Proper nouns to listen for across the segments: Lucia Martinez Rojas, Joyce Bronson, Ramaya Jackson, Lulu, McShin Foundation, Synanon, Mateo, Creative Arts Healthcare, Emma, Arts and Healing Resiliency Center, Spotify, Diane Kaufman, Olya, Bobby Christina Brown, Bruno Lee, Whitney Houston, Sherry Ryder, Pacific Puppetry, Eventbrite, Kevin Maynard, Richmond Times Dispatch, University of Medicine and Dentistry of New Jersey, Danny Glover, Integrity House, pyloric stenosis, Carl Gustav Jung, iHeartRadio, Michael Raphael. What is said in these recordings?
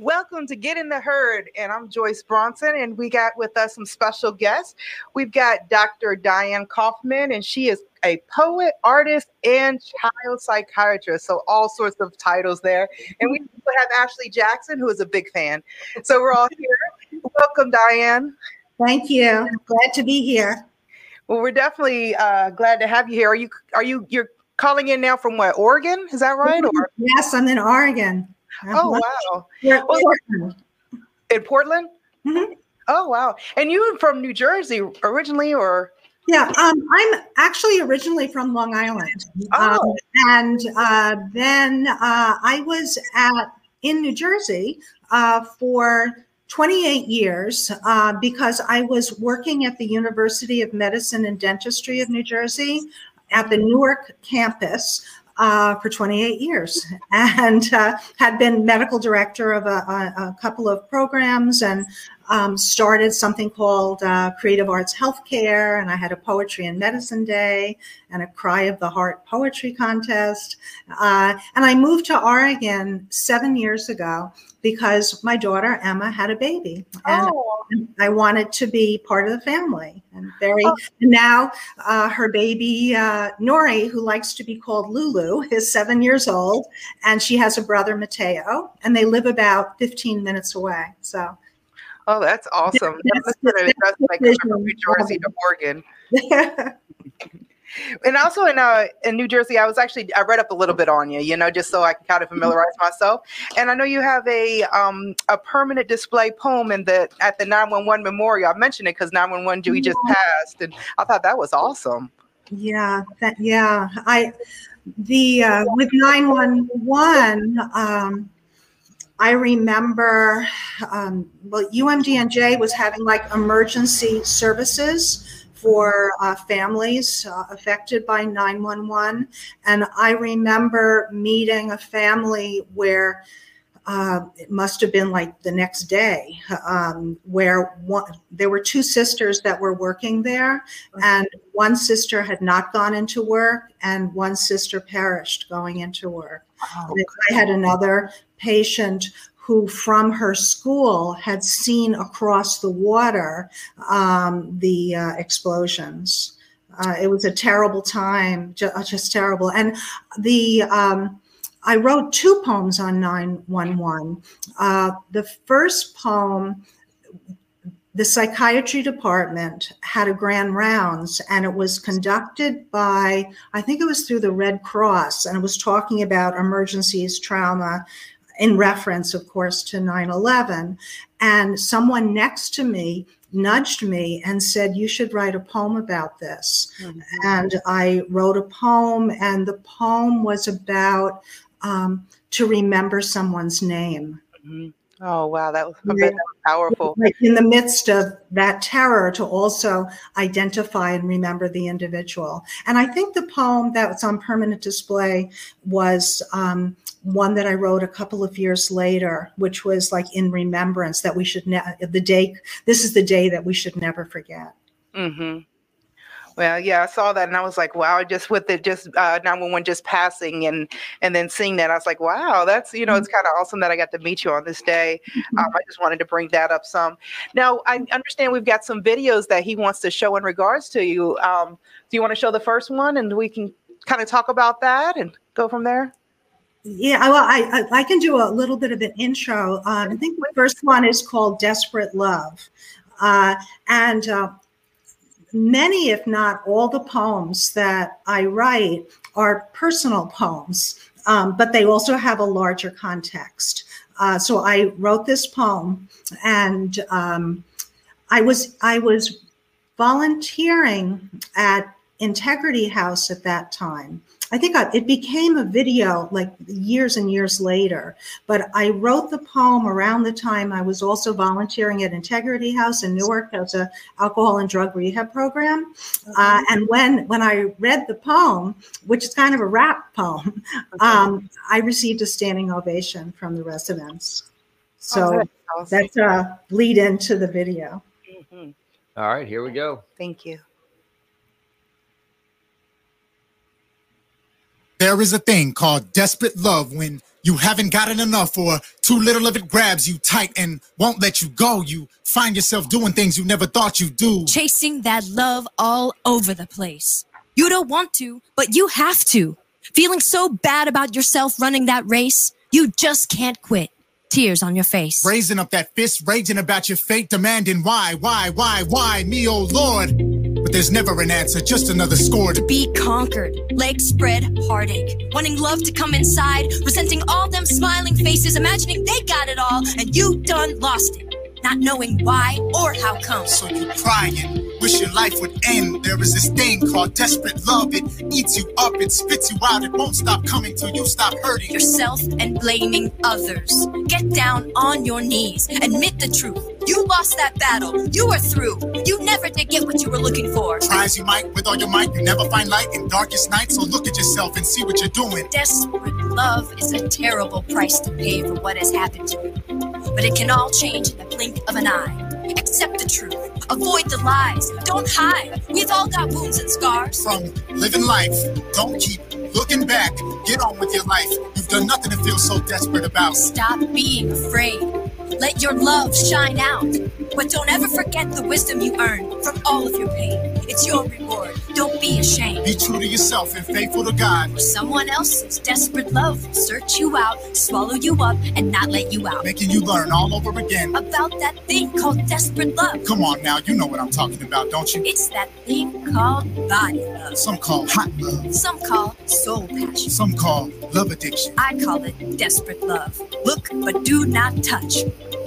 Welcome to Get in the Herd, and I'm Joyce Bronson, and we got with us some special guests. We've got Dr. Diane Kaufman, and she is a poet, artist, and child psychiatrist, so all sorts of titles there. And we have Ashley Jackson, who is a big fan. So we're all here. Welcome, Diane. Thank you. I'm glad to be here. Well, we're definitely glad to have you here. You're calling in now from what, Oregon? Is that right? Or yes, I'm in Oregon. Oh, wow. Yeah, in Portland? Mm-hmm. Oh, wow. And you were from New Jersey originally, or? Yeah, I'm actually originally from Long Island. Oh. Then I was in New Jersey for 28 years because I was working at the University of Medicine and Dentistry of New Jersey at the Newark campus. For 28 years, and had been medical director of a couple of programs, and started something called Creative Arts Healthcare, and I had a Poetry and Medicine Day and a Cry of the Heart Poetry Contest. And I moved to Oregon 7 years ago because my daughter Emma had a baby, and I wanted to be part of the family. And now her baby Nori, who likes to be called Lulu, is 7 years old, and she has a brother Mateo, and they live about 15 minutes away. So. Oh, that's awesome. That's like from New Jersey to Oregon. And also in New Jersey, I read up a little bit on you, just so I can kind of familiarize myself. And I know you have a permanent display poem at the 911 memorial. I mentioned it because 911 Dewey just passed, and I thought that was awesome. Yeah, with 911. I remember, UMDNJ was having like emergency services for families affected by 911. And I remember meeting a family where it must have been like the next day, there were two sisters that were working there, and one sister had not gone into work, and one sister perished going into work. Oh, I had another patient who from her school had seen across the water the explosions. It was a terrible time, just terrible. And I wrote two poems on 911. The first poem, the psychiatry department had a grand rounds, and it was conducted by, I think it was through the Red Cross, and it was talking about emergencies, trauma, in reference, of course, to 9/11. And someone next to me nudged me and said, you should write a poem about this. Mm-hmm. And I wrote a poem, and the poem was about to remember someone's name. Mm-hmm. Oh, wow. That was powerful. In the midst of that terror, to also identify and remember the individual. And I think the poem that was on permanent display was one that I wrote a couple of years later, which was like in remembrance that we should this is the day that we should never forget. Mm-hmm. Well, yeah, I saw that, and I was like, wow, just with it, just 911 just passing and then seeing that, I was like, wow, that's, it's kind of awesome that I got to meet you on this day. I just wanted to bring that up some. Now, I understand we've got some videos that he wants to show in regards to you. Do you want to show the first one, and we can kind of talk about that and go from there? Yeah, well, I can do a little bit of an intro. I think the first one is called Desperate Love. Many, if not all, the poems that I write are personal poems, but they also have a larger context. So I wrote this poem, and I was volunteering at Integrity House at that time. I think it became a video like years and years later, but I wrote the poem around the time I was also volunteering at Integrity House in Newark. That was an alcohol and drug rehab program. And when I read the poem, which is kind of a rap poem, I received a standing ovation from the residents. So that's a lead into the video. Mm-hmm. All right, here we go. Thank you. There is a thing called desperate love when you haven't gotten enough or too little of it grabs you tight and won't let you go. You find yourself doing things you never thought you'd do. Chasing that love all over the place. You don't want to, but you have to. Feeling so bad about yourself running that race, you just can't quit. Tears on your face. Raising up that fist, raging about your fate, demanding why me, oh Lord. But there's never an answer, just another score to be conquered. Legs spread, heartache. Wanting love to come inside, resenting all them smiling faces, imagining they got it all, and you done lost it. Not knowing why or how come. So you crying, wish your life would end. There is this thing called desperate love. It eats you up, it spits you out. It won't stop coming till you stop hurting yourself and blaming others. Get down on your knees. Admit the truth. You lost that battle. You were through. You never did get what you were looking for. Try as you might, with all your might, you never find light in darkest night. So look at yourself and see what you're doing. Desperate love is a terrible price to pay for what has happened to you. But it can all change in the blink of an eye. Accept the truth. Avoid the lies. Don't hide. We've all got wounds and scars. From living life, don't keep looking back. Get on with your life. You've done nothing to feel so desperate about. Stop being afraid. Let your love shine out. But don't ever forget the wisdom you earned from all of your pain. It's your reward. Don't be ashamed. Be true to yourself and faithful to God. For someone else's desperate love will search you out, swallow you up, and not let you out. Making you learn all over again about that thing called desperate love. Come on now, you know what I'm talking about, don't you? It's that thing called body love. Some call hot love. Some call soul passion. Some call love addiction. I call it desperate love. Look, but do not touch.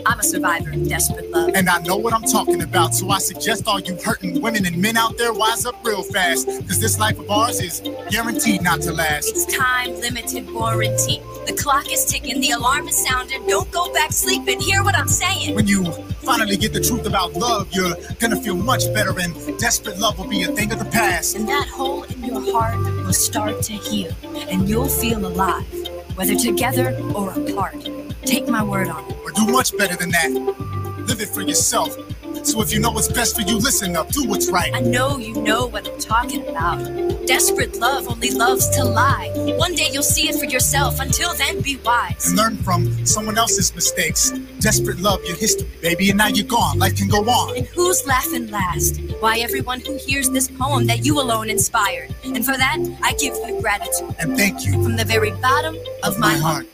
I'm a survivor of desperate love. And I know what I'm talking about, so I suggest all you hurting women and men out there wise up real fast, because this life of ours is guaranteed not to last. It's time-limited warranty. The clock is ticking, the alarm is sounding. Don't go back sleeping, hear what I'm saying. When you finally get the truth about love, you're gonna feel much better, and desperate love will be a thing of the past. And that hole in your heart will start to heal, and you'll feel alive, whether together or apart. Take my word on it. Or do much better than that. Live it for yourself. So if you know what's best for you, listen up. Do what's right. I know you know what I'm talking about. Desperate love only loves to lie. One day you'll see it for yourself. Until then, be wise. And learn from someone else's mistakes. Desperate love, your history, baby. And now you're gone. Life can go on. And who's laughing last? Why, everyone who hears this poem that you alone inspired. And for that, I give you gratitude. And thank you. From the very bottom of my heart.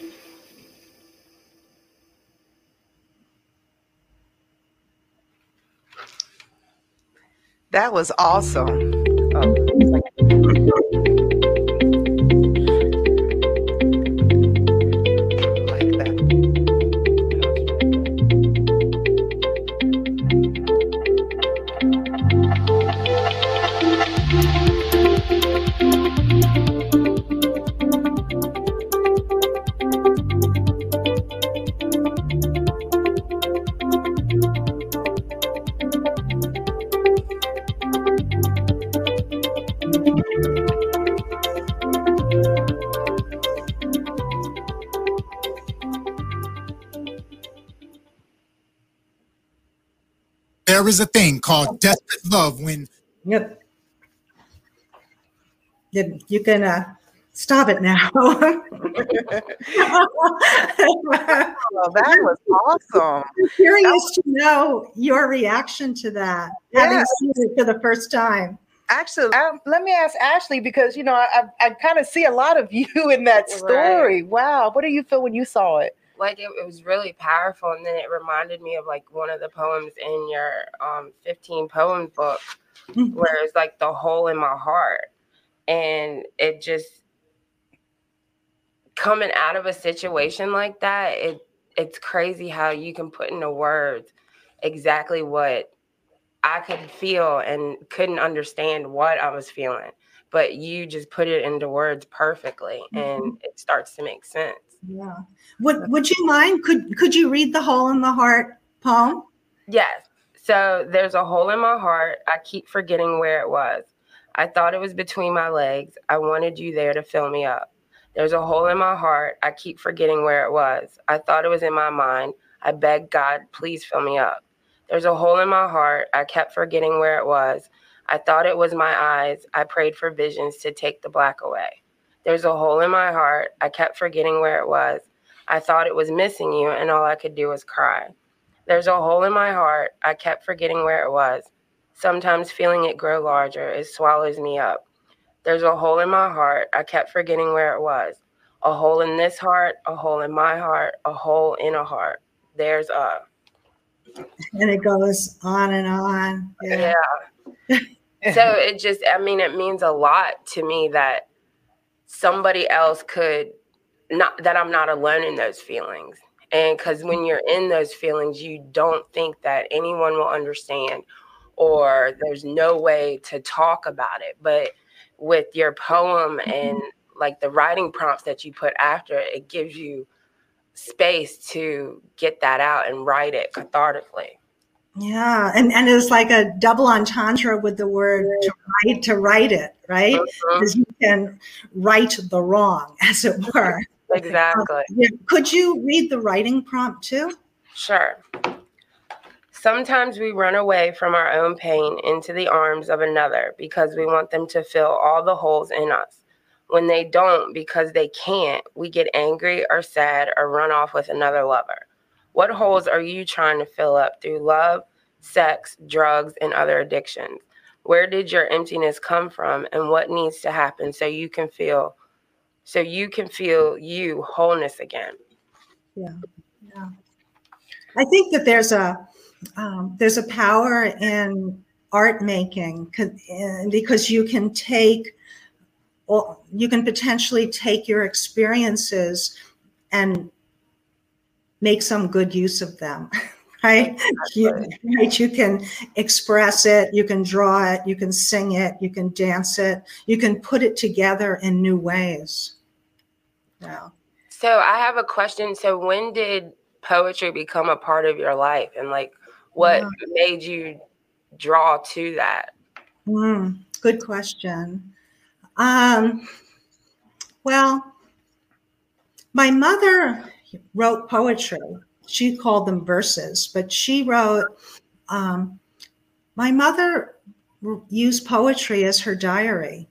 That was awesome. Oh. Like that. There is a thing called desperate love when... Yep. You can stop it now. Oh, that was awesome. I'm curious to know your reaction to that, having seen it for the first time. Actually, let me ask Ashley, because, you know, I kind of see a lot of you in that story. Right. Wow. What do you feel when you saw it? Like, it was really powerful. And then it reminded me of, like, one of the poems in your 15 poem book, where it's like the hole in my heart. And it just, coming out of a situation like that, it's crazy how you can put into words exactly what I could feel and couldn't understand what I was feeling. But you just put it into words perfectly, and it starts to make sense. Yeah. Would you mind? Could you read the hole in the heart poem? Yes. So there's a hole in my heart. I keep forgetting where it was. I thought it was between my legs. I wanted you there to fill me up. There's a hole in my heart. I keep forgetting where it was. I thought it was in my mind. I begged God, please fill me up. There's a hole in my heart. I kept forgetting where it was. I thought it was my eyes. I prayed for visions to take the black away. There's a hole in my heart. I kept forgetting where it was. I thought it was missing you, and all I could do was cry. There's a hole in my heart. I kept forgetting where it was. Sometimes feeling it grow larger. It swallows me up. There's a hole in my heart. I kept forgetting where it was. A hole in this heart, a hole in my heart, a hole in a heart. There's a. And it goes on and on. Yeah. So it just, I mean, it means a lot to me that somebody else could, not that I'm not alone in those feelings. And because when you're in those feelings, you don't think that anyone will understand, or there's no way to talk about it. But with your poem and like the writing prompts that you put after it, it gives you space to get that out and write it cathartically. Yeah. And it's like a double entendre with the word to write it, right? Mm-hmm. Because you can right the wrong, as it were. Exactly. Could you read the writing prompt too? Sure. Sometimes we run away from our own pain into the arms of another because we want them to fill all the holes in us. When they don't, because they can't, we get angry or sad or run off with another lover. What holes are you trying to fill up through love, sex, drugs, and other addictions? Where did your emptiness come from, and what needs to happen so you can feel you wholeness again? Yeah. I think that there's a power in art making because you can potentially take your experiences and make some good use of them, right? Exactly. You can express it, you can draw it, you can sing it, you can dance it, you can put it together in new ways. Wow. So I have a question. So when did poetry become a part of your life, and like what made you draw to that? Good question. Well, my mother wrote poetry. She called them verses, but she wrote, my mother used poetry as her diary.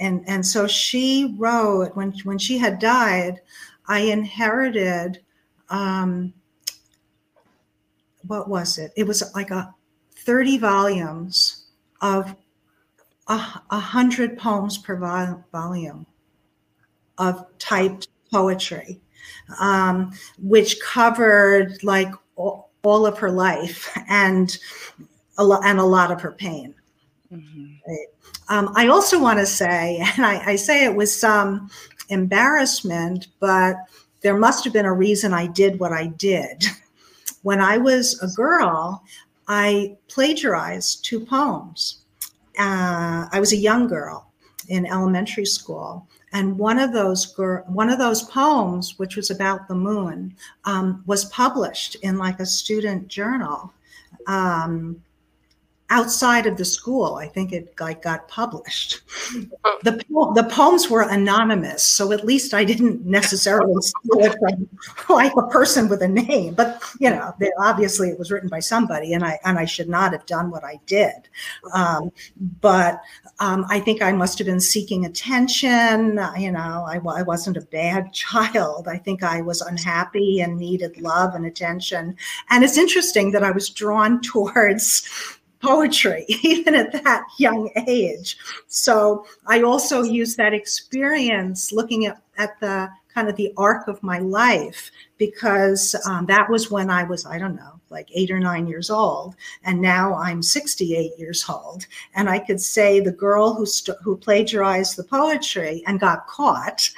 And so she wrote, when she had died, I inherited, what was it? It was like 30 volumes of 100 poems per volume of typed poetry, which covered like all of her life and a lot of her pain. Mm-hmm. Right? I also want to say, and I say it with some embarrassment, but there must have been a reason I did what I did. When I was a girl, I plagiarized two poems. I was a young girl in elementary school, and one of those poems, which was about the moon, was published in like a student journal outside of the school. I think it like got published. The poems were anonymous, so at least I didn't necessarily steal it from like a person with a name. But you know, obviously it was written by somebody, and I should not have done what I did. But I think I must have been seeking attention. You know, I wasn't a bad child. I think I was unhappy and needed love and attention. And it's interesting that I was drawn towards poetry, even at that young age. So I also use that experience looking at the kind of the arc of my life, because that was when I was, I don't know, like 8 or 9 years old. And now I'm 68 years old. And I could say the girl who plagiarized the poetry and got caught.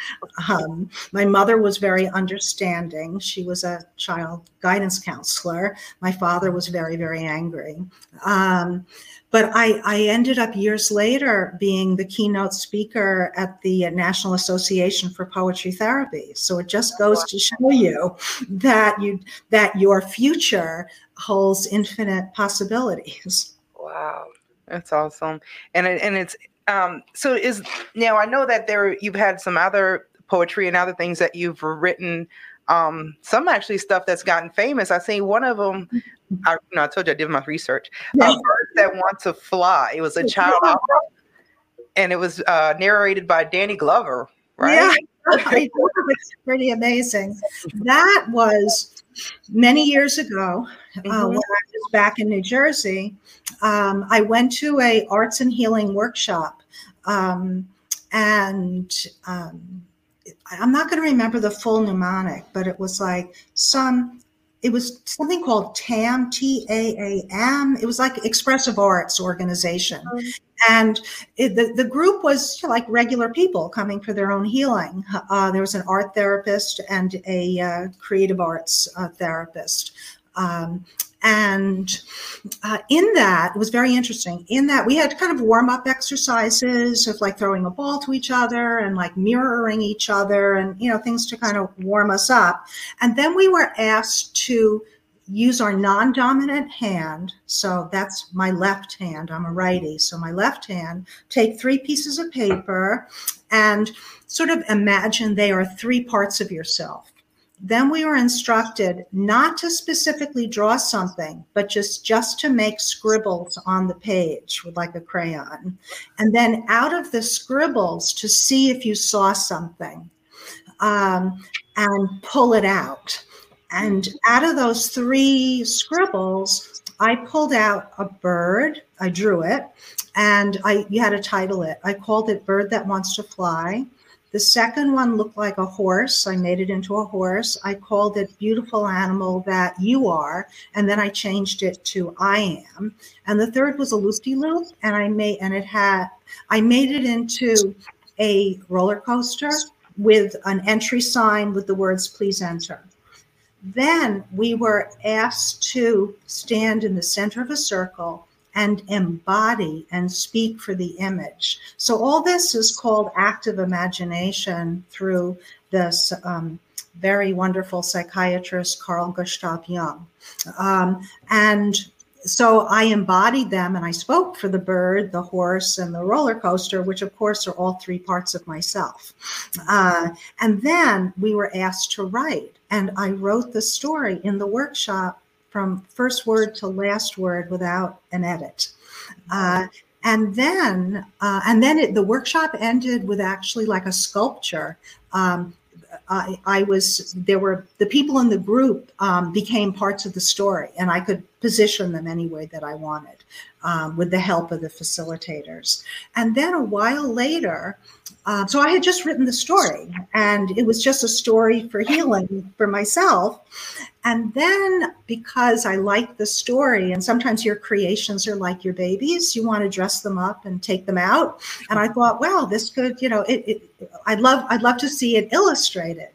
My mother was very understanding. She was a child guidance counselor. My father was very, very angry. But I ended up years later being the keynote speaker at the National Association for Poetry Therapy. So it just goes to show you that your future holds infinite possibilities. Wow, that's awesome. And it's so is now I know that you've had some other poetry and other things that you've written. Some actually stuff that's gotten famous. I seen one of them. I told you I did my research. Birds That Want to Fly. It was a child opera, and it was narrated by Danny Glover. right? Yeah, it's pretty amazing. That was many years ago when I was back in New Jersey. I went to a arts and healing workshop, I'm not going to remember the full mnemonic, but it was like it was something called TAAM, T-A-A-M. It was like Expressive Arts Organization. And the group was like regular people coming for their own healing. There was an art therapist and a creative arts therapist. In that, it was very interesting. In that, we had kind of warm-up exercises of like throwing a ball to each other and like mirroring each other and, you know, things to kind of warm us up. And then we were asked to use our non-dominant hand. So that's my left hand. I'm a righty. So my left hand, take three pieces of paper and sort of imagine they are three parts of yourself. Then we were instructed not to specifically draw something, but just to make scribbles on the page with like a crayon. And then out of the scribbles to see if you saw something and pull it out. And out of those three scribbles, I pulled out a bird. I drew it and you had to title it. I called it Bird That Wants to Fly. The second one looked like a horse. I made it into a horse. I called it Beautiful Animal That You Are, and then I changed it to I Am. And the third was a loop-de-loop, and I made it into a roller coaster with an entry sign with the words "Please enter." Then we were asked to stand in the center of a circle and embody and speak for the image. So all this is called active imagination through this very wonderful psychiatrist, Carl Gustav Jung. And so I embodied them and I spoke for the bird, the horse, and the roller coaster, which of course are all three parts of myself. And then we were asked to write, and I wrote the story in the workshop from first word to last word without an edit. And then the workshop ended with actually like a sculpture. The people in the group became parts of the story, and I could position them any way that I wanted with the help of the facilitators. And then a while later, so I had just written the story, and it was just a story for healing for myself. And then because I like the story, and sometimes your creations are like your babies, you want to dress them up and take them out. And I thought, wow, this could, you know, I'd love to see it illustrated.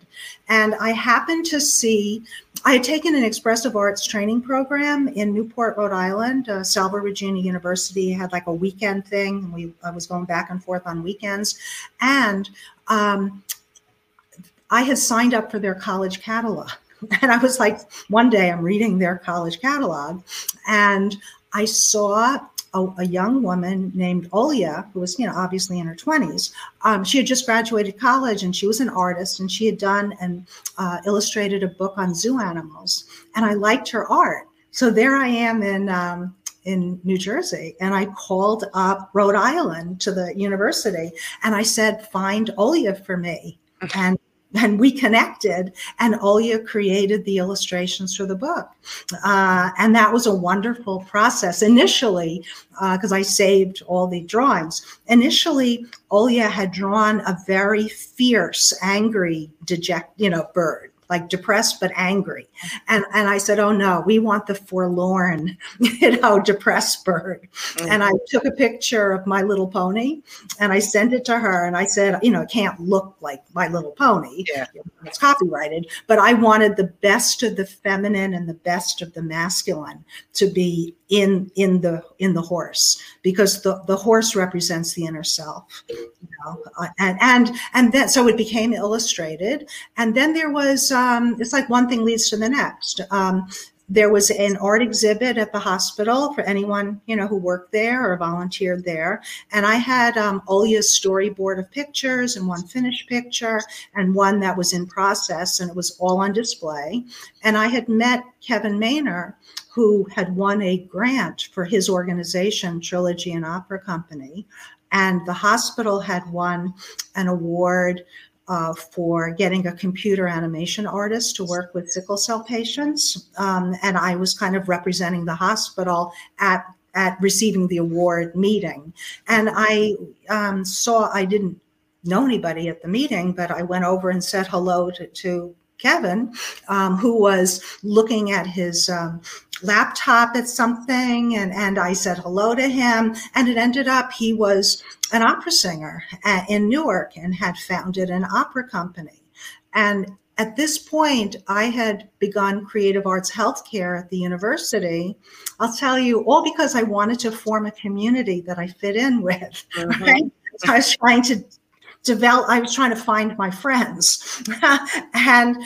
And I happened to see, I had taken an expressive arts training program in Newport, Rhode Island. Salve Regina University had like a weekend thing. And I was going back and forth on weekends. And I had signed up for their college catalog. And I was like, one day I'm reading their college catalog. And I saw a young woman named Olya, who was, you know, obviously in her 20s. She had just graduated college, and she was an artist, and she had done and illustrated a book on zoo animals. And I liked her art. So there I am in New Jersey, and I called up Rhode Island to the university, and I said, find Olya for me. And we connected, and Olya created the illustrations for the book. And that was a wonderful process. Initially, because I saved all the drawings, initially Olya had drawn a very fierce, angry, bird, like depressed but angry. And I said, oh no, we want the forlorn, depressed bird. And I took a picture of My Little Pony and I sent it to her, and I said, you know, it can't look like My Little Pony. Yeah. It's copyrighted, but I wanted the best of the feminine and the best of the masculine to be in the horse, because the horse represents the inner self, you know? And then, so it became illustrated. And then there was, it's like one thing leads to the next. There was an art exhibit at the hospital for anyone, you know, who worked there or volunteered there. And I had Olya's storyboard of pictures, and one finished picture and one that was in process, and it was all on display. And I had met Kevin Maynard, who had won a grant for his organization, Trilogy and Opera Company. And the hospital had won an award for getting a computer animation artist to work with sickle cell patients. And I was kind of representing the hospital at receiving the award meeting. And I I didn't know anybody at the meeting, but I went over and said hello to Kevin, who was looking at his laptop at something, and I said hello to him, and it ended up he was an opera singer in Newark and had founded an opera company. And at this point, I had begun Creative Arts Healthcare at the university, I'll tell you, all because I wanted to form a community that I fit in with, right? So I was trying to find my friends. And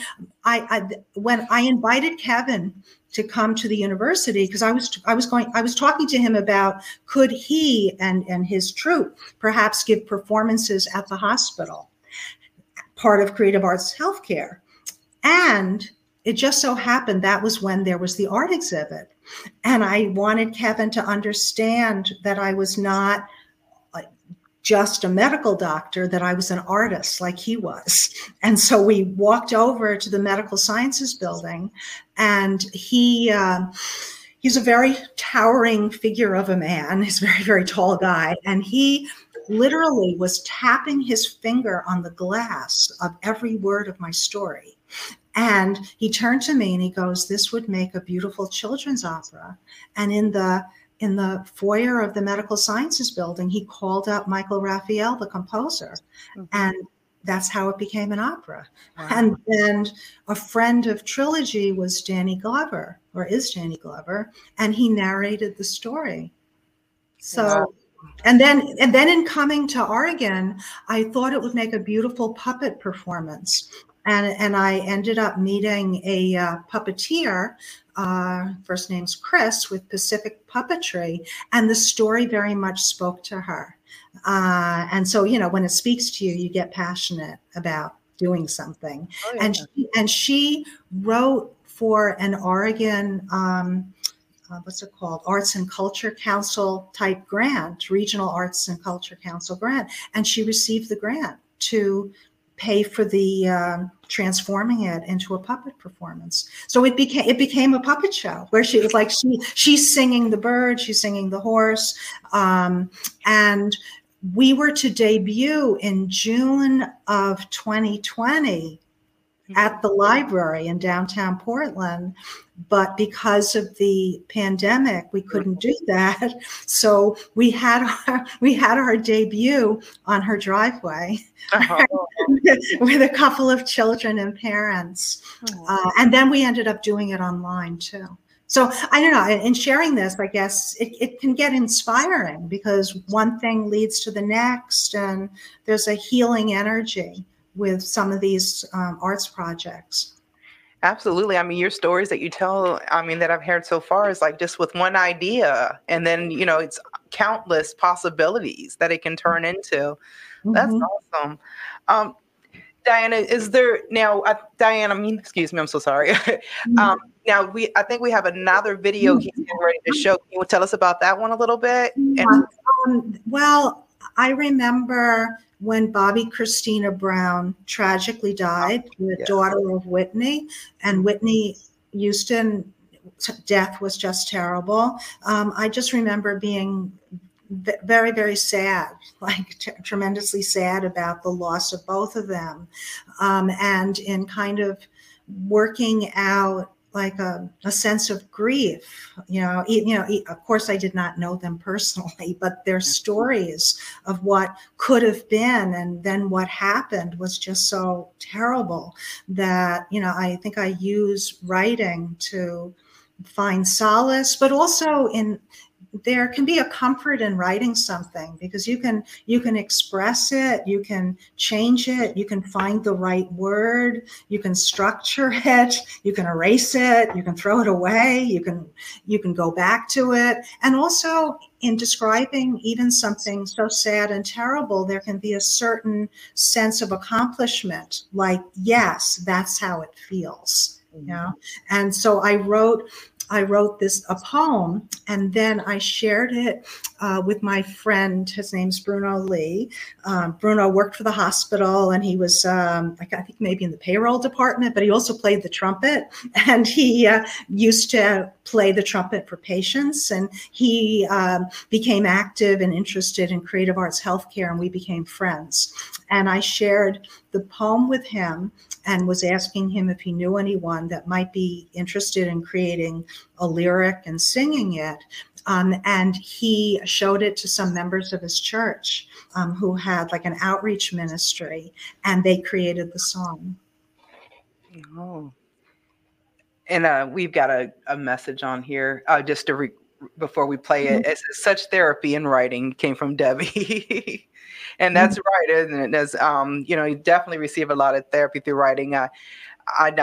when I invited Kevin to come to the university, because I was talking to him about could he and his troupe perhaps give performances at the hospital, part of Creative Arts Healthcare. And it just so happened that was when there was the art exhibit. And I wanted Kevin to understand that I was not just a medical doctor, that I was an artist like he was. And so we walked over to the Medical Sciences Building, and he's a very towering figure of a man. He's a very, very tall guy. And he literally was tapping his finger on the glass of every word of my story. And he turned to me and he goes, "This would make a beautiful children's opera." And in the foyer of the Medical Sciences Building, he called up Michael Raphael, the composer, and that's how it became an opera. Wow. And then a friend of Trilogy was Danny Glover, or is Danny Glover, and he narrated the story. So, wow. And then in coming to Oregon, I thought it would make a beautiful puppet performance. And I ended up meeting a puppeteer, first name's Chris, with Pacific Puppetry, and the story very much spoke to her. And so, you know, when it speaks to you, you get passionate about doing something. Oh, yeah. And she wrote for an Oregon, what's it called, Arts and Culture Council type grant, Regional Arts and Culture Council grant, and she received the grant to pay for the transforming it into a puppet performance. So it became a puppet show where she was like, she's singing the bird, she's singing the horse. And we were to debut in June of 2020 at the library in downtown Portland. But because of the pandemic, we couldn't do that. So we had our debut on her driveway with a couple of children and parents. Oh. And then we ended up doing it online too. So I don't know, in sharing this, I guess it can get inspiring because one thing leads to the next, and there's a healing energy with some of these arts projects. Absolutely. I mean, your stories that you tell, I mean, that I've heard so far is like just with one idea, and then, you know, it's countless possibilities that it can turn into. Mm-hmm. That's awesome. Diana, I'm so sorry. Mm-hmm. Now I think we have another video he's getting ready to show. Can you tell us about that one a little bit? Yeah. Well, I remember when Bobby Christina Brown tragically died, the daughter of Whitney, and Whitney Houston's death was just terrible. I just remember being very, very sad, like tremendously sad about the loss of both of them. And in kind of working out like a sense of grief, you know, of course I did not know them personally, but their stories of what could have been and then what happened was just so terrible that, you know, I think I use writing to find solace, but also there can be a comfort in writing something because you can express it, you can change it, you can find the right word, you can structure it, you can erase it, you can throw it away, you can go back to it. And also in describing even something so sad and terrible, there can be a certain sense of accomplishment, like, yes, that's how it feels. You know? And so I wrote I wrote a poem, and then I shared it with my friend. His name's Bruno Lee. Bruno worked for the hospital, and he was, I think, maybe in the payroll department, but he also played the trumpet, and he used to play the trumpet for patients, and he became active and interested in Creative Arts Healthcare, and we became friends. And I shared the poem with him and was asking him if he knew anyone that might be interested in creating a lyric and singing it. And he showed it to some members of his church who had like an outreach ministry, and they created the song. Oh. And we've got a message on here just to before we play it. It says, "Such therapy in writing," came from Debbie. And that's right, isn't it? There's, you know, you definitely receive a lot of therapy through writing. I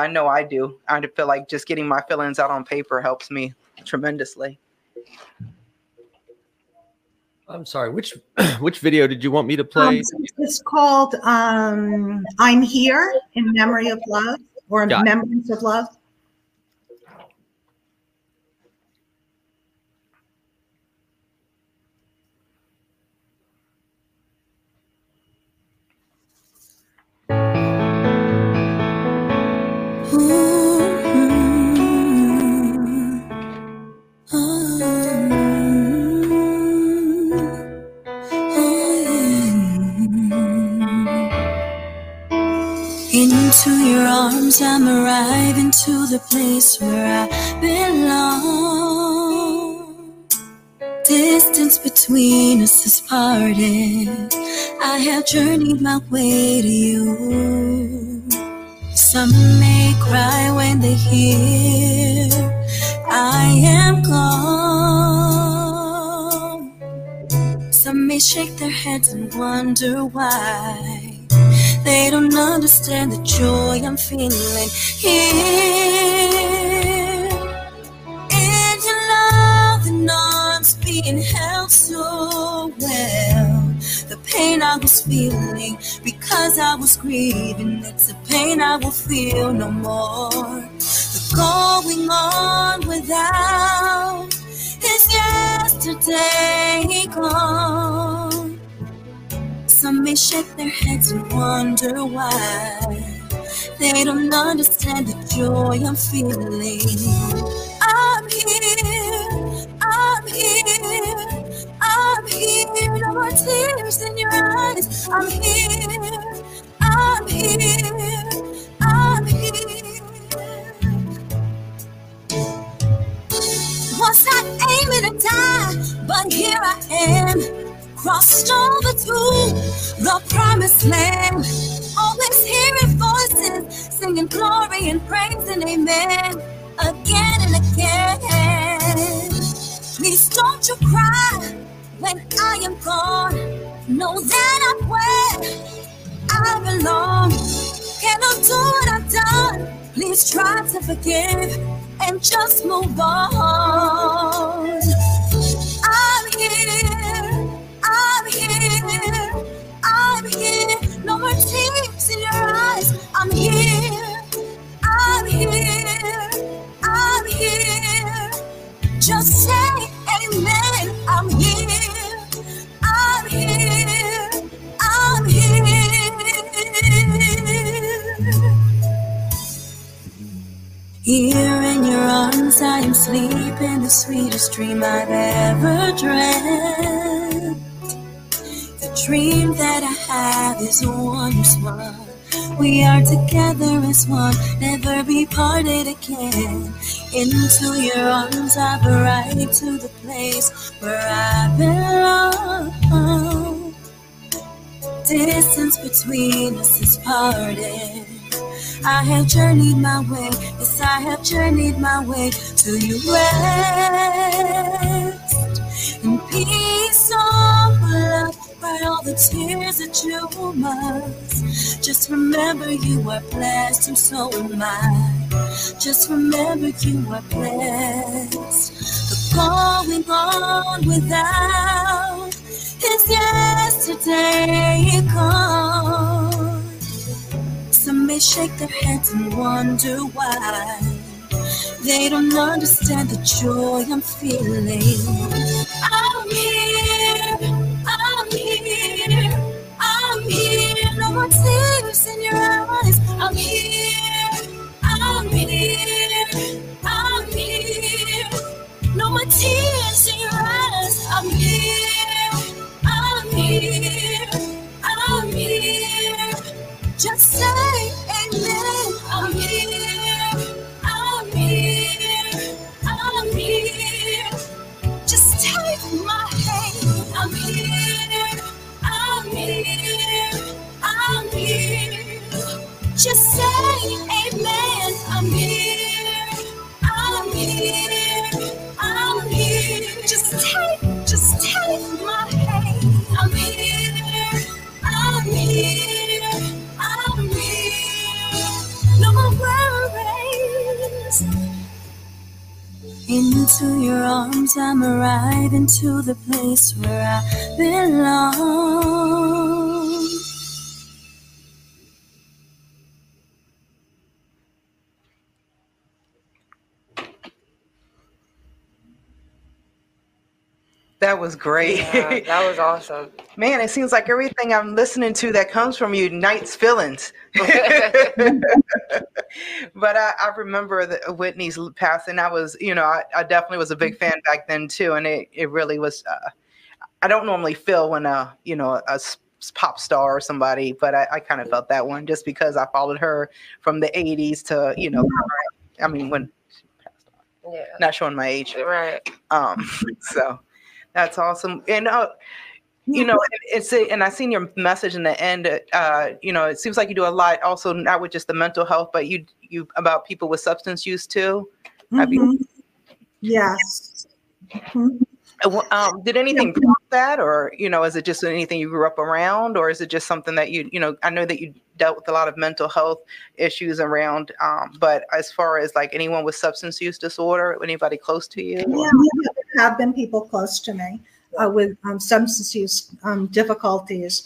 know I do. I feel like just getting my feelings out on paper helps me tremendously. I'm sorry, which video did you want me to play? It's called "I'm Here in Memory of Love," or got "Memories it. Of Love." Into your arms I'm arriving to the place where I belong. Distance between us has parted. I have journeyed my way to you. Some may cry when they hear I am gone. Some may shake their heads and wonder why. They don't understand the joy I'm feeling here. In your loving arms being held so well. The pain I was feeling because I was grieving, it's a pain I will feel no more. The going on without is yesterday gone. Some may shake their heads and wonder why. They don't understand the joy I'm feeling. I'm here, I'm here, I'm here. No more tears in your eyes. I'm here, I'm here, I'm here. Once I aimed to die, but here I am. Crossed over to the promised land. Always hearing voices singing glory and praise and amen again and again. Please don't you cry when I am gone. Know that I'm where I belong. Cannot do what I've done. Please try to forgive and just move on. I'm here. I'm here, I'm here, no more tears in your eyes. I'm here, I'm here, I'm here. Just say amen. I'm here, I'm here, I'm here. Here in your arms I am sleeping the sweetest dream I've ever dreamt. Dream that I have is a wondrous one. We are together as one, never be parted again. Into your arms I've arrived to the place where I belong. Distance between us is parted. I have journeyed my way, yes, I have journeyed my way to your rest in peace of love. By all the tears that you must, just remember you are blessed and so am I. Just remember you are blessed. The going on without is yesterday gone. Some may shake their heads and wonder why. They don't understand the joy I'm feeling. I'm here. No more tears in your eyes. I'm here. No more tears in your eyes. I'm here. Just say amen. I'm here. Just take my hand. I'm here. Just say amen. I'm here. Just take my hand. I'm here. No more worries. Into your arms, I'm arriving to the place where I belong. That was great. Yeah, that was awesome. Man, it seems like everything I'm listening to that comes from you unites feelings. But I remember Whitney's passing. I was, I definitely was a big fan back then too. And it really was, I don't normally feel when, a pop star or somebody, but I kind of felt that one just because I followed her from the 80s to, I mean, when she passed on. Yeah. Not showing my age. Right. So. That's awesome. And, and I seen your message in the end, it seems like you do a lot also, not with just the mental health, but you about people with substance use too. Mm-hmm. Yes. Mm-hmm. Did anything prompt that or, is it just anything you grew up around or is it just something that I know that you dealt with a lot of mental health issues around, but as far as like anyone with substance use disorder, anybody close to you? Yeah, there have been people close to me with substance use difficulties.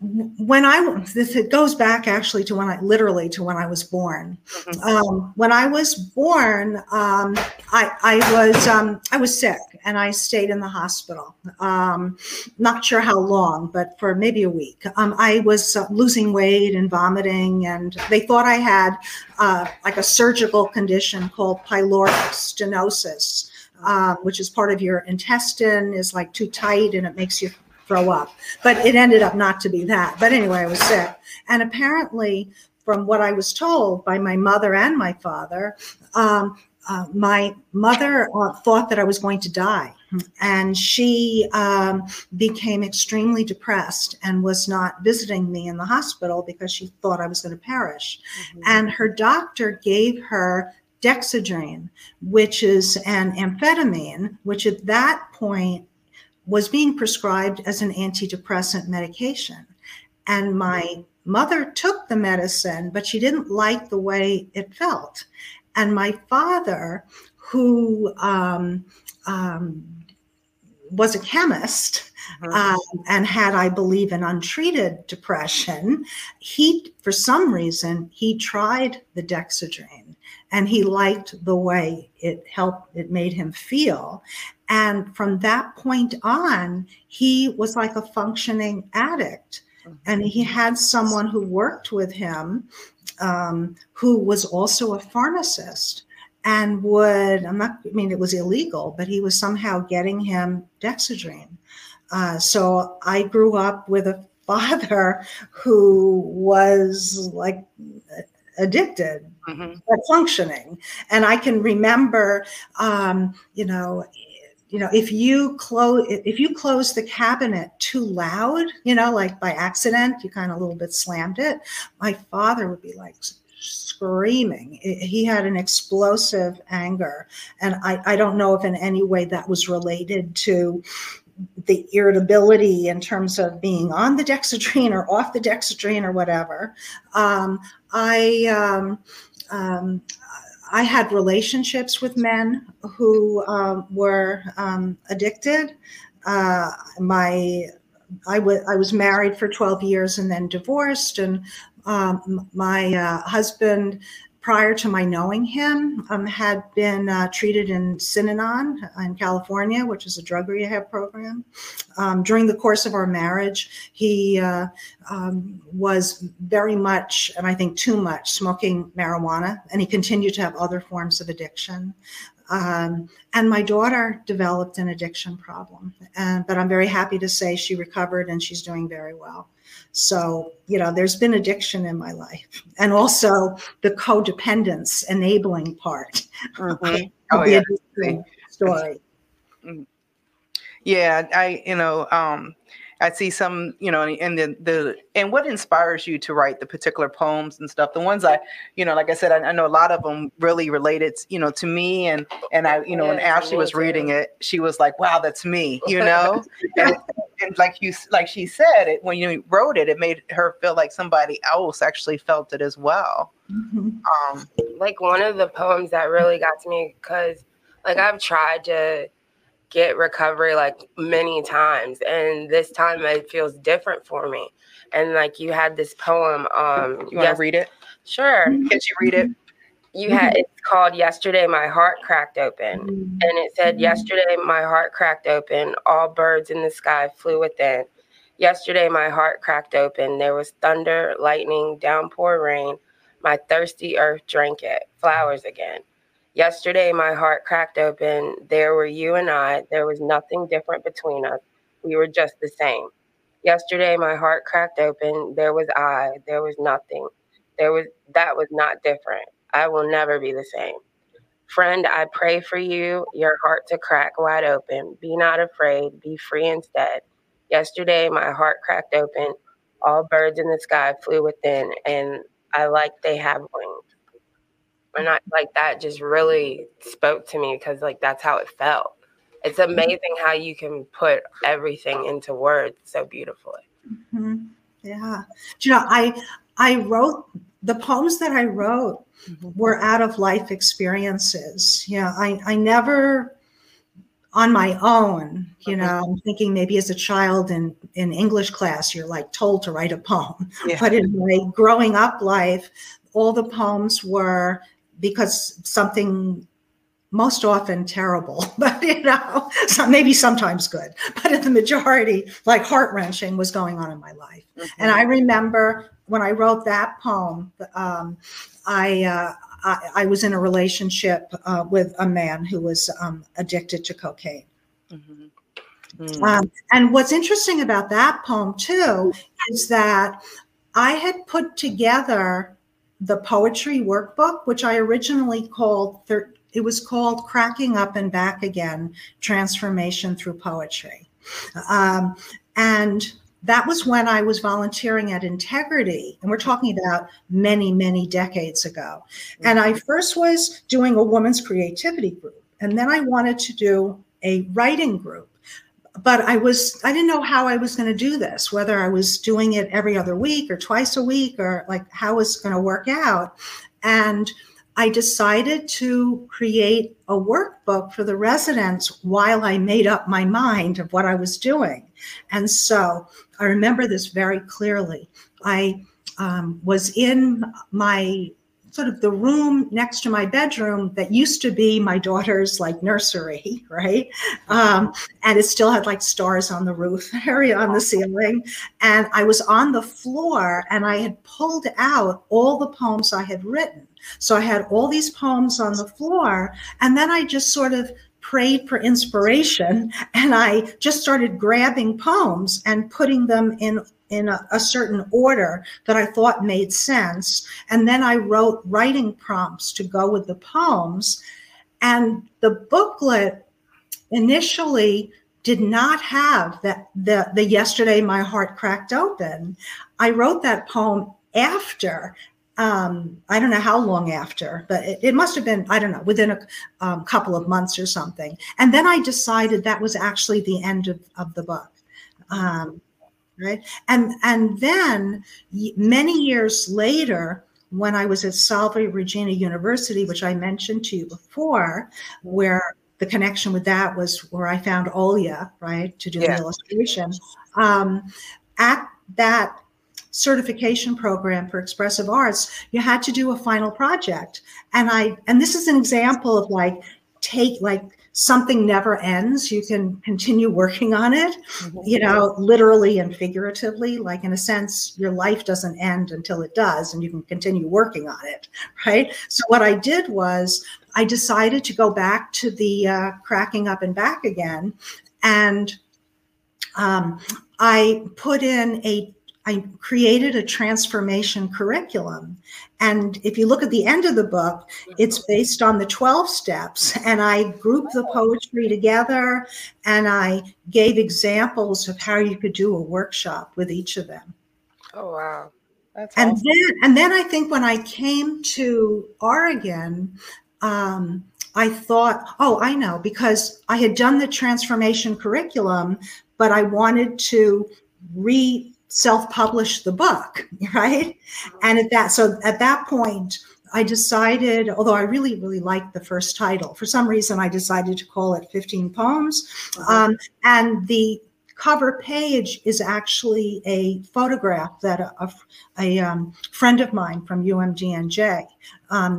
It goes back actually to when I was born. Mm-hmm. When I was born, I was sick and I stayed in the hospital. Not sure how long, but for maybe a week. I was losing weight and vomiting, and they thought I had like a surgical condition called pyloric stenosis, which is part of your intestine is like too tight and it makes you throw up, but it ended up not to be that. But anyway, I was sick. And apparently from what I was told by my mother and my father, my mother thought that I was going to die. And she became extremely depressed and was not visiting me in the hospital because she thought I was going to perish. Mm-hmm. And her doctor gave her Dexedrine, which is an amphetamine, which at that point was being prescribed as an antidepressant medication. And my mother took the medicine, but she didn't like the way it felt. And my father, who was a chemist and had, I believe, an untreated depression, for some reason, he tried the Dexedrine and he liked the way it made him feel. And from that point on, he was like a functioning addict. And he had someone who worked with him who was also a pharmacist and it was illegal, but he was somehow getting him Dexedrine. So I grew up with a father who was like addicted, but functioning. And I can remember, if you close the cabinet too loud, like by accident, you kind of a little bit slammed it. My father would be like screaming. He had an explosive anger. And I don't know if in any way that was related to the irritability in terms of being on the Dexedrine or off the Dexedrine or whatever. I had relationships with men who were addicted. I was married for 12 years and then divorced, and My husband, prior to my knowing him, had been treated in Synanon in California, which is a drug rehab program. During the course of our marriage, he was very much, and I think too much, smoking marijuana, and he continued to have other forms of addiction. And my daughter developed an addiction problem, but I'm very happy to say she recovered and she's doing very well. So, you know, there's been addiction in my life, and also the codependence enabling part. Mm-hmm. Oh, yeah. Story. Yeah, I see some, and and what inspires you to write the particular poems and stuff? The ones like I said, I know a lot of them really related, to me. And when Ashley was reading it, she was like, "Wow, that's me," And like she said, when you wrote it, it made her feel like somebody else actually felt it as well. Mm-hmm. Like one of the poems that really got to me, because I've tried to get recovery many times, and this time it feels different for me. And you had this poem. You want to read it? Sure. Can you read it? You had, it's called "Yesterday My Heart Cracked Open." And it said, "Yesterday my heart cracked open, all birds in the sky flew within. Yesterday my heart cracked open, there was thunder, lightning, downpour, rain. My thirsty earth drank it, flowers again. Yesterday my heart cracked open, there were you and I, there was nothing different between us, we were just the same. Yesterday my heart cracked open, there was I, there was nothing, there was that was not different. I will never be the same. Friend, I pray for you, your heart to crack wide open. Be not afraid, be free instead. Yesterday my heart cracked open, all birds in the sky flew within, and I like they have wings." And that just really spoke to me, because that's how it felt. It's amazing how you can put everything into words so beautifully. Mm-hmm. Yeah. I wrote the poems that I wrote were out of life experiences. Yeah. I never on my own, I'm thinking maybe as a child in English class, you're told to write a poem, but in my growing up life, all the poems were because something most often terrible, but maybe sometimes good, but in the majority, heart-wrenching was going on in my life. Mm-hmm. And I remember when I wrote that poem, I was in a relationship with a man who was addicted to cocaine. Mm-hmm. Mm-hmm. And what's interesting about that poem too, is that I had put together the poetry workbook, which I originally called, it was called "Cracking Up and Back Again, Transformation Through Poetry." And that was when I was volunteering at Integrity. And we're talking about many, many decades ago. And I first was doing a woman's creativity group. And then I wanted to do a writing group. But I didn't know how I was going to do this, whether I was doing it every other week or twice a week, or how it's going to work out. And I decided to create a workbook for the residents while I made up my mind of what I was doing. And so I remember this very clearly. I was in my the room next to my bedroom that used to be my daughter's nursery, right? And it still had stars on the roof area on the ceiling. And I was on the floor, and I had pulled out all the poems I had written. So I had all these poems on the floor, and then I just prayed for inspiration, and I just started grabbing poems and putting them in a certain order that I thought made sense. And then I wrote writing prompts to go with the poems. And the booklet initially did not have the "Yesterday my heart cracked open." I wrote that poem after, I don't know how long after, but it must have been, I don't know, within a couple of months or something. And then I decided that was actually the end of the book. Right. And then many years later, when I was at Salve Regina University, which I mentioned to you before, where the connection with that was where I found Olya, right, to do the illustration. At that certification program for expressive arts, you had to do a final project. And this is an example of like, something never ends. You can continue working on it, you know, literally and figuratively, like in a sense, your life doesn't end until it does, and you can continue working on it, right? So what I did was I decided to go back to the cracking up and back again. And I created a transformation curriculum. And if you look at the end of the book, it's based on the 12 steps. And I grouped the poetry together and I gave examples of how you could do a workshop with each of them. Oh, wow. That's awesome. And then I think when I came to Oregon, I thought, oh, I know, because I had done the transformation curriculum, but I wanted to self-publish the book, right? And at that point, I decided, although I really, really liked the first title, for some reason, I decided to call it 15 Poems. And the cover page is actually a photograph that a friend of mine from UMDNJ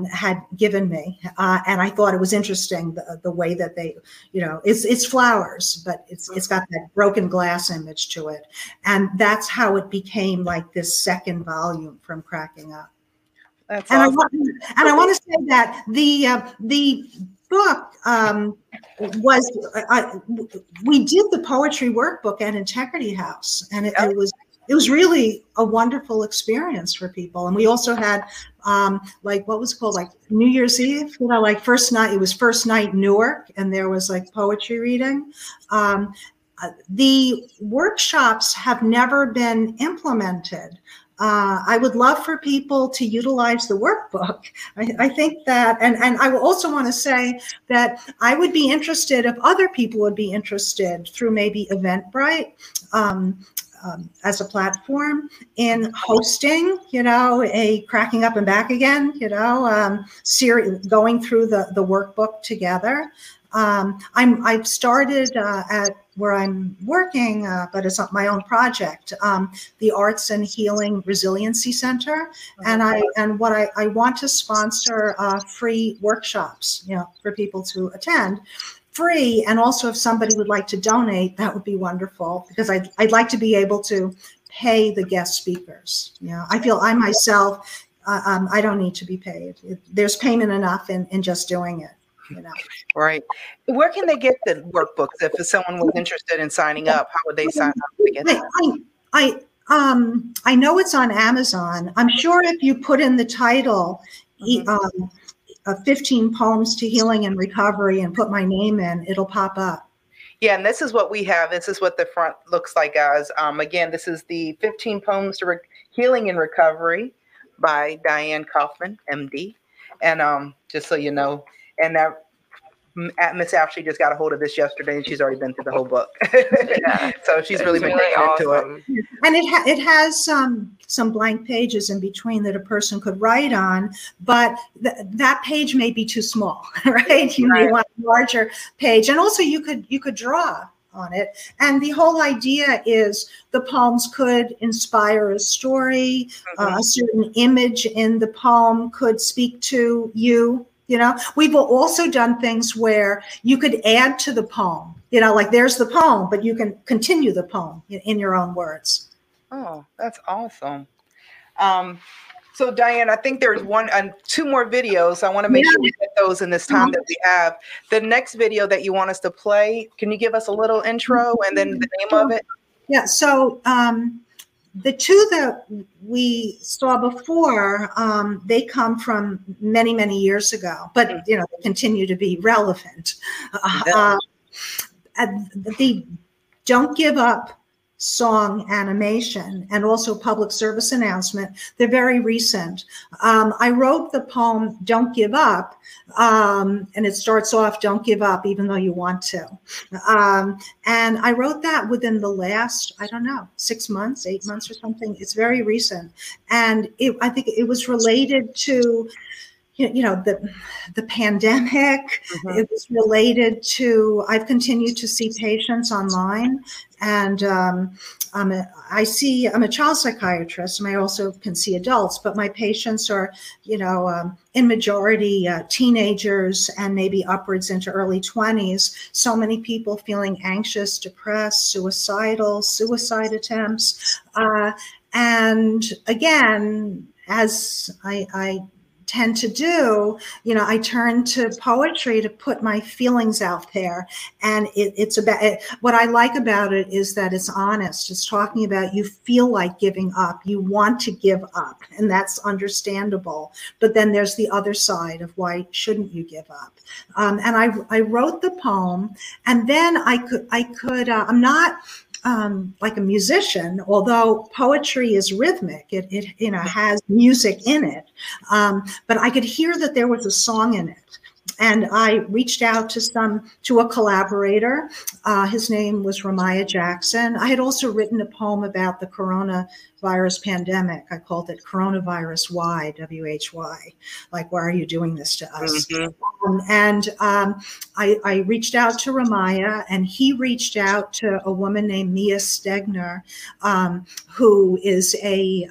had given me. And I thought it was interesting, the way that they, you know, it's flowers, but it's got that broken glass image to it. And that's how it became like this second volume from Cracking Up. That's awesome. I want to say that the book we did the poetry workbook at Integrity House, and it was really a wonderful experience for people. And we also had New Year's Eve, you know, like first night, it was first night Newark, and there was like poetry reading. The workshops have never been implemented. I would love for people to utilize the workbook. I think that, and I will also want to say that I would be interested if other people would be interested through maybe Eventbrite as a platform in hosting, you know, a Cracking Up and Back Again, you know, series, going through the workbook together. I've started at where I'm working, but it's not my own project, the Arts and Healing Resiliency Center. And I want to sponsor free workshops, you know, for people to attend free. And also if somebody would like to donate, that would be wonderful, because I'd like to be able to pay the guest speakers. You know, I feel I myself, I don't need to be paid. There's payment enough in just doing it. You know. Right. Where can they get the workbooks? If someone was interested in signing up, how would they sign up to get that? I know it's on Amazon. I'm sure if you put in the title, 15 Poems to Healing and Recovery, and put my name in, it'll pop up. Yeah, and this is what we have. This is what the front looks like, guys. Again, this is the 15 Poems to Healing and Recovery by Diane Kaufman, MD. And just so you know, and that Miss Ashley just got a hold of this yesterday, and she's already been through the whole book. Yeah. So she's really been awesome. Into it. And it has some blank pages in between that a person could write on, but that page may be too small, right? You may want a larger page. And also you could draw on it. And the whole idea is the poems could inspire a story, a certain image in the poem could speak to you. You know, we've also done things where you could add to the poem, you know, like there's the poem, but you can continue the poem in your own words. Oh, that's awesome. So Diane, I think there's two more videos. I want to make sure we get those in this time that we have. The next video that you want us to play, can you give us a little intro and then the name of it? Yeah, so the two that we saw before, they come from many, many years ago, but, you know, they continue to be relevant. The Don't Give Up song animation and also public service announcement, they're very recent. I wrote the poem, Don't Give Up, and it starts off, don't give up, even though you want to. And I wrote that within the last, I don't know, 6 months, 8 months or something. It's very recent. And I think it was related to, the pandemic is related to, I've continued to see patients online, and I'm a child psychiatrist, and I also can see adults, but my patients are, in majority teenagers and maybe upwards into early 20s. So many people feeling anxious, depressed, suicidal, suicide attempts. And again, as I tend to do, I turn to poetry to put my feelings out there. And what I like about it is that it's honest. It's talking about, you feel like giving up, you want to give up, and that's understandable. But then there's the other side of, why shouldn't you give up? And I wrote the poem, and then I could, I'm not like a musician, although poetry is rhythmic, it has music in it, but I could hear that there was a song in it. And I reached out to a collaborator. His name was Ramaya Jackson. I had also written a poem about the coronavirus pandemic. I called it Coronavirus Why, W-H-Y, like, why are you doing this to us? Mm-hmm. I reached out to Ramaya, and he reached out to a woman named Mia Stegner, who is a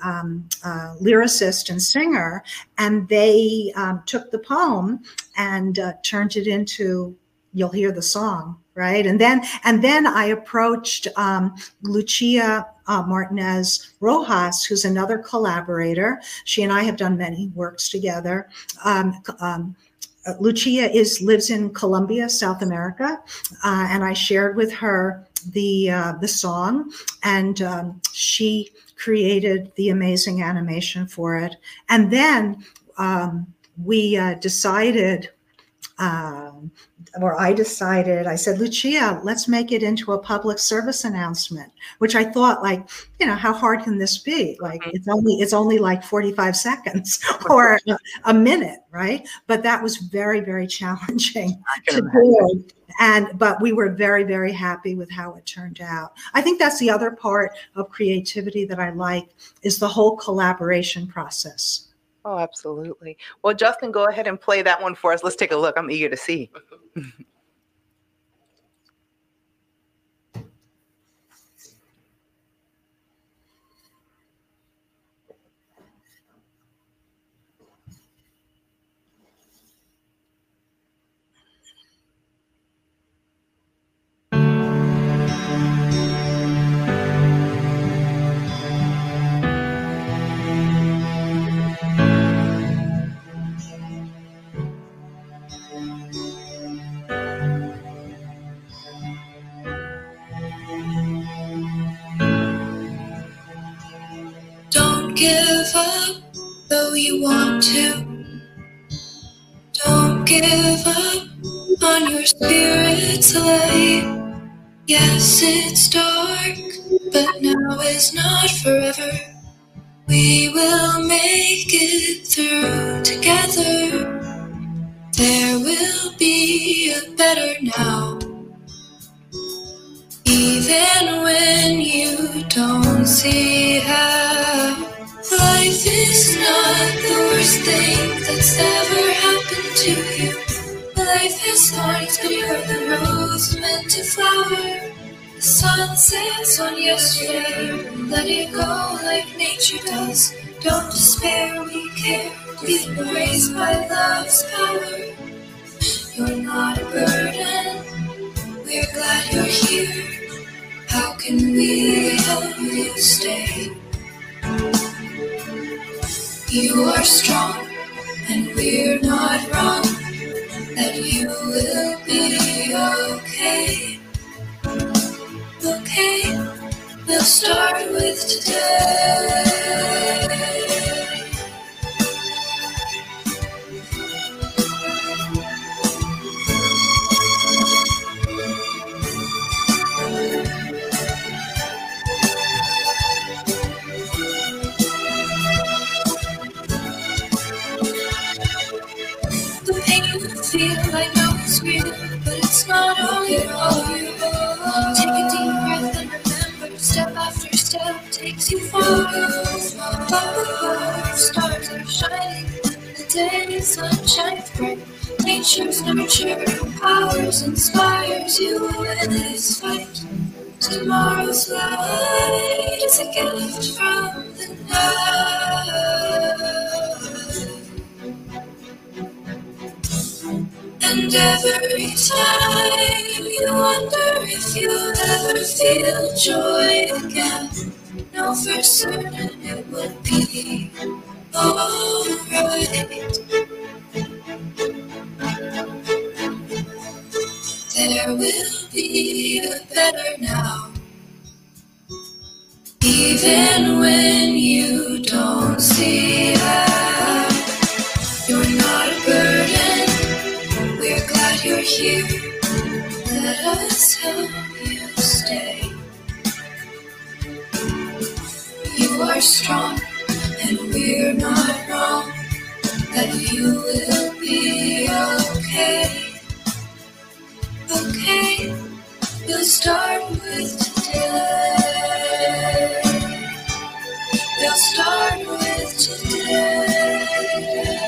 lyricist and singer, and they took the poem and turned it into, you'll hear the song, right? And then I approached Lucia Martinez Rojas, who's another collaborator. She and I have done many works together. Lucia lives in Colombia, South America, and I shared with her the song, and she created the amazing animation for it. And then we decided, or I decided, I said, Lucia, let's make it into a public service announcement, which I thought, how hard can this be? Like, it's only like 45 seconds or a minute, right? But that was very, very challenging to do. But we were very, very happy with how it turned out. I think that's the other part of creativity that I like, is the whole collaboration process. Oh, absolutely. Well, Justin, go ahead and play that one for us. Let's take a look. I'm eager to see. Give up, though you want to. Don't give up on your spirit's light. Yes, it's dark, but now is not forever. We will make it through together. There will be a better now. Even when you don't see how. Life is not the worst thing that's ever happened to you. Life has thorns, but you're the rose meant to flower. The sun sets on yesterday, let it go like nature does. Don't despair, we care, be embraced by love's power. You're not a burden, we're glad you're here. How can we help you stay? You are strong, and we're not wrong, that you will be okay. Okay, we'll start with today. Feel like now it's real, but it's not all your own. Take a deep breath and remember, step after step takes you forward. But the stars are shining, the day is subject nature's nurture powers inspires you in this fight. Tomorrow's light is a gift from the night. And every time you wonder if you'll ever feel joy again, know for certain it would be alright. There will be a better now, even when you don't see it. You're not a burden, we're glad you're here. Let us help you stay. You are strong, and we're not wrong, that you will be okay. Okay, we'll start with today. We'll start with today.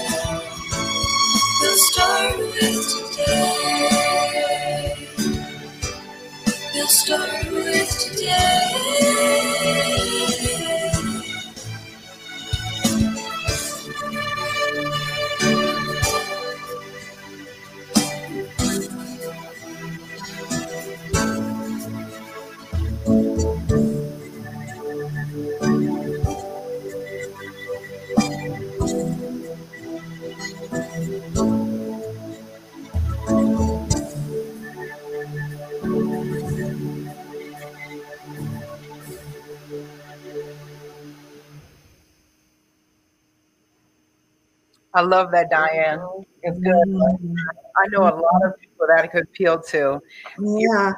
We'll start with today. We'll start with today. I love that, Diane. It's good. Mm-hmm. I know a lot of people that it could appeal to. Yeah.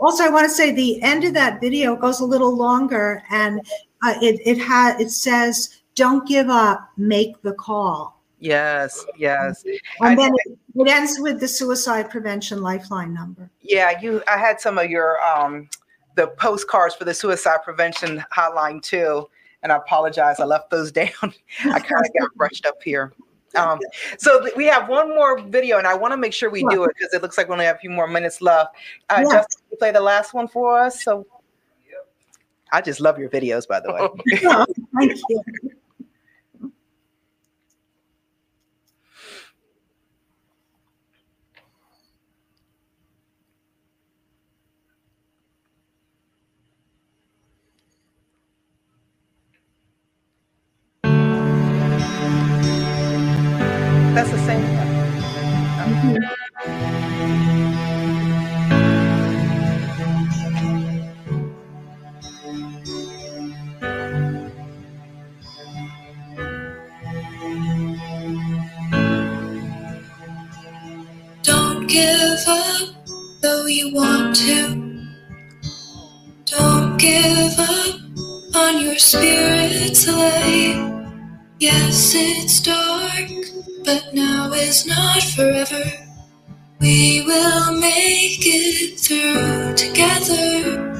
Also, I want to say the end of that video goes a little longer, and it says, "Don't give up, make the call." Yes, yes. And then it ends with the suicide prevention lifeline number. Yeah, I had some of your the postcards for the suicide prevention hotline too. And I apologize, I left those down. I kind of got brushed up here. So we have one more video, and I want to make sure we do it because it looks like we only have a few more minutes left. Justin, you play the last one for us. So I just love your videos, by the way. Oh, thank you. That's the same one. Don't give up, though you want to. Don't give up on your spirit's light. Yes, it's dark, but now is not forever. We will make it through together.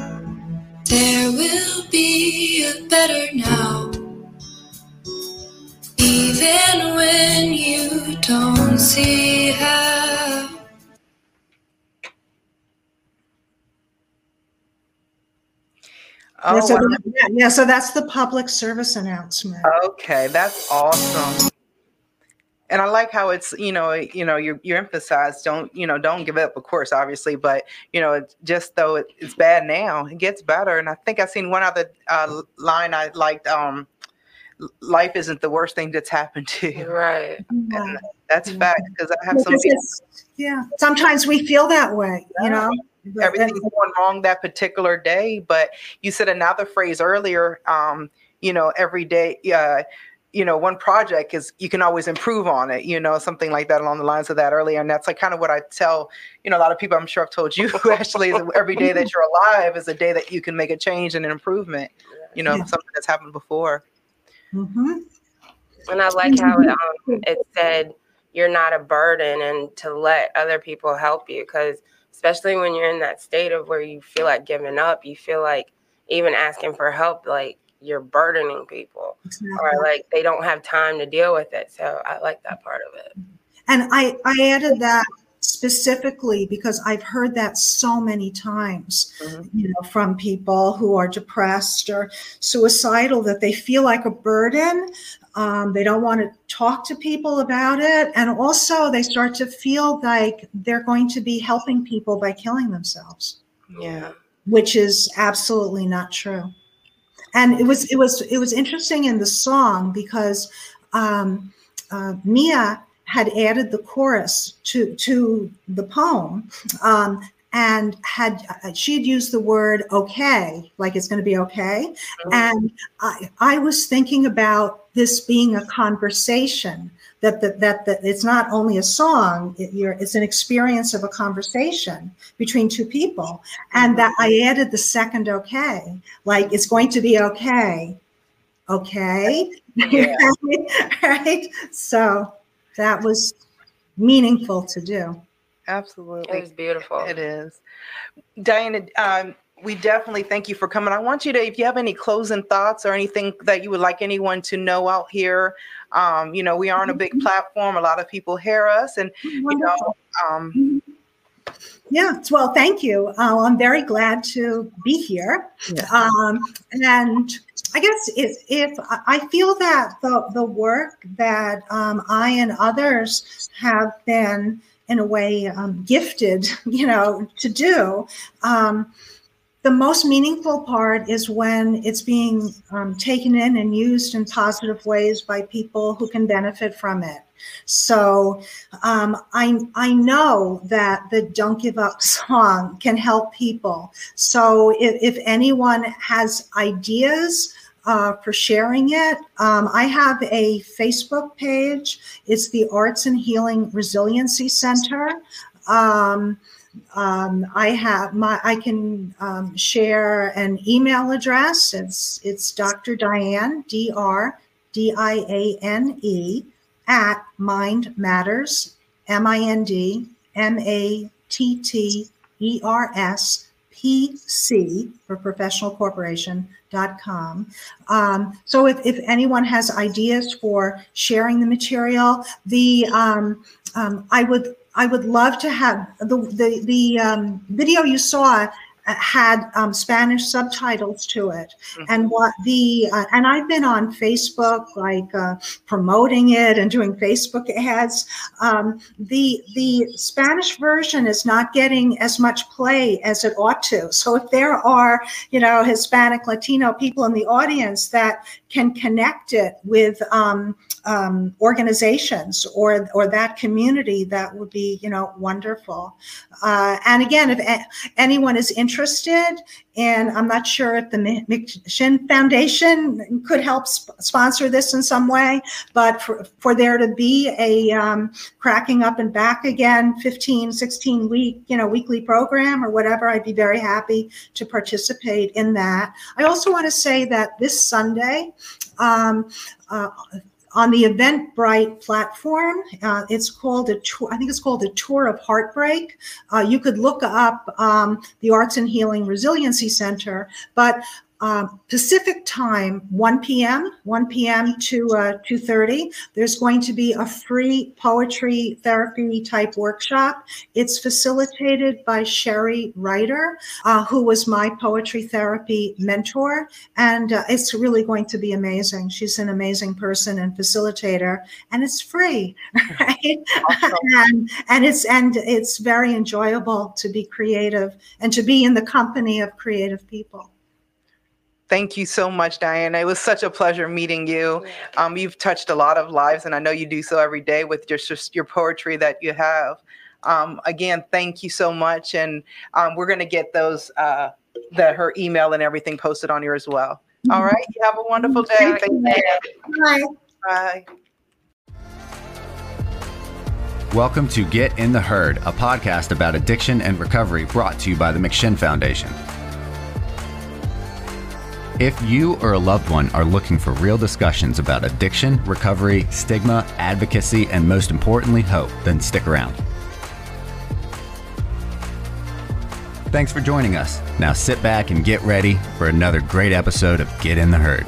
There will be a better now, even when you don't see how. Oh, so that's the public service announcement. Okay, that's awesome. And I like how it's, you emphasized, don't give up, of course, obviously, but, just though it's bad now, it gets better. And I think I've seen one other line I liked, life isn't the worst thing that's happened to you. Right. And that's fact, because I have some people. Sometimes we feel that way, Everything's going wrong that particular day. But you said another phrase earlier, every day, one project is you can always improve on it, something like that along the lines of that earlier. And that's like kind of what I tell, a lot of people, I'm sure I've told you actually, is every day that you're alive is a day that you can make a change and an improvement, something that's happened before. Mm-hmm. And I like how it said, you're not a burden, and to let other people help you, because especially when you're in that state of where you feel like giving up, you feel like even asking for help, like, you're burdening people, exactly. Or like they don't have time to deal with it. So I like that part of it. And I added that specifically because I've heard that so many times, mm-hmm. you know, from people who are depressed or suicidal, that they feel like a burden. They don't want to talk to people about it. And also they start to feel like they're going to be helping people by killing themselves. Yeah. Which is absolutely not true. And it was interesting in the song because Mia had added the chorus to the poem, and she'd used the word okay, like it's going to be okay. Mm-hmm. And I was thinking about this being a conversation, that it's not only a song, it's an experience of a conversation between two people. And mm-hmm. that I added the second okay, like it's going to be okay. Okay. Yeah. Right? So that was meaningful to do. Absolutely. It was beautiful. It is. Diane, we definitely thank you for coming. I want you to, if you have any closing thoughts or anything that you would like anyone to know out here, you know, we are on a big platform. A lot of people hear us and, you know. Yeah. Well, thank you. I'm very glad to be here. Yeah. And I guess if I feel that the work that I and others have been in a way gifted, you know, to do, the most meaningful part is when it's being taken in and used in positive ways by people who can benefit from it. So I know that the Don't Give Up song can help people. So if anyone has ideas for sharing it, I have a Facebook page. It's the Arts and Healing Resiliency Center. I can share an email address. It's Dr. Diane, DRDIANE at Mind Matters, MindMattersPC for Professional Corporation.com. So if anyone has ideas for sharing the material, I would love to have the video you saw had Spanish subtitles to it, mm-hmm. and and I've been on Facebook, like promoting it and doing Facebook ads. The Spanish version is not getting as much play as it ought to. So if there are, you know, Hispanic, Latino people in the audience that can connect it with organizations or that community, that would be, you know, wonderful. And again, if anyone is interested, and I'm not sure if the McShin Foundation could help sponsor this in some way, but for there to be a Cracking Up and Back Again 15-16 week, you know, weekly program or whatever, I'd be very happy to participate in that. I also want to say that this Sunday, on the Eventbrite platform, it's called a tour. I think it's called a Tour of Heartbreak. You could look up the Arts and Healing Resiliency Center, but Pacific time, 1 p.m. to 2:30. There's going to be a free poetry therapy type workshop. It's facilitated by Sherry Ryder, who was my poetry therapy mentor. And it's really going to be amazing. She's an amazing person and facilitator, and it's free, right? Awesome. and it's very enjoyable to be creative and to be in the company of creative people. Thank you so much, Diane. It was such a pleasure meeting you. You've touched a lot of lives, and I know you do so every day with your poetry that you have. Again, thank you so much. And we're going to get those, her email and everything posted on here as well. All right. You have a wonderful day. Thank you. Bye. Bye. Welcome to Get in the Herd, a podcast about addiction and recovery brought to you by the McShin Foundation. If you or a loved one are looking for real discussions about addiction, recovery, stigma, advocacy, and most importantly, hope, then stick around. Thanks for joining us. Now sit back and get ready for another great episode of Get in the Herd.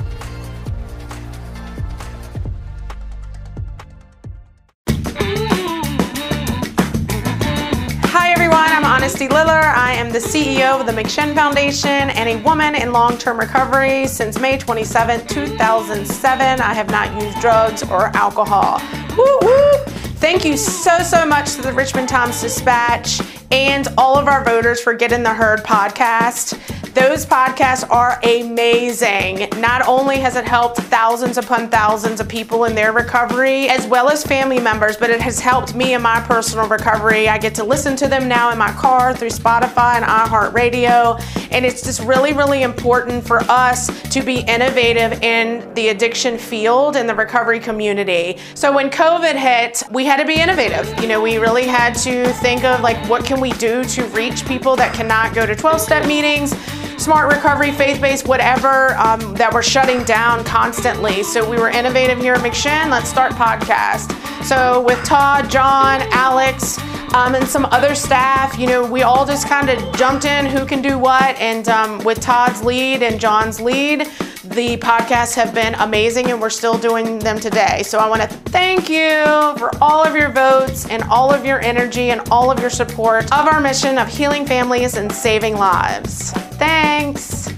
I am the CEO of the McShin Foundation and a woman in long-term recovery since May 27, 2007. I have not used drugs or alcohol. Woo woo! Thank you so much to the Richmond Times Dispatch and all of our voters for Get in the Herd podcast. Those podcasts are amazing. Not only has it helped thousands upon thousands of people in their recovery, as well as family members, but it has helped me in my personal recovery. I get to listen to them now in my car through Spotify and iHeartRadio. And it's just really, really important for us to be innovative in the addiction field and the recovery community. So when COVID hit, we had to be innovative. You know, we really had to think of like, what can we do to reach people that cannot go to 12-step meetings? Smart recovery, faith-based, whatever, that we're shutting down constantly. So we were innovative here at McShin. Let's start podcast. So with Todd, John, Alex, and some other staff, you know, we all just kind of jumped in who can do what. And with Todd's lead and John's lead, the podcasts have been amazing and we're still doing them today. So I want to thank you for all of your votes and all of your energy and all of your support of our mission of healing families and saving lives. Thanks.